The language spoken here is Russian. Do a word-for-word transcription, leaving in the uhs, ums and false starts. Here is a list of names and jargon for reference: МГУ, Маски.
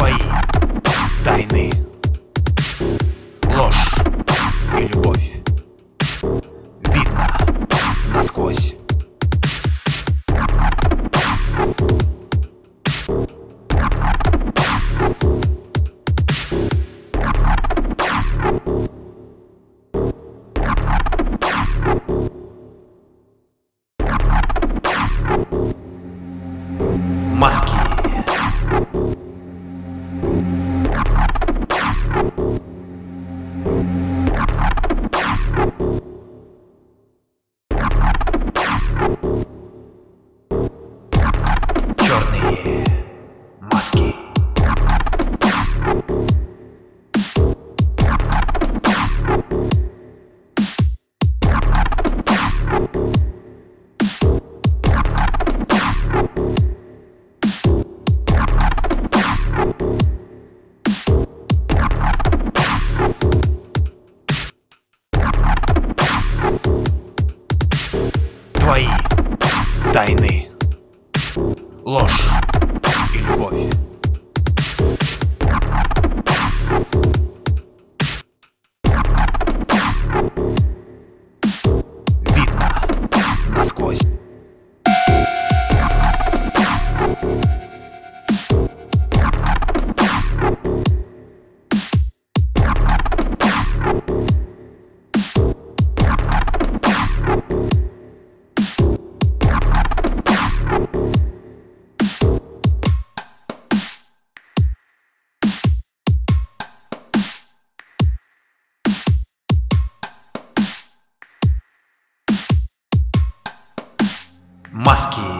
свои тайны, ложь и любовь видно насквозь. Маски. Черные маски. Твои тайны, ложь и любовь. Видно насквозь. Маски.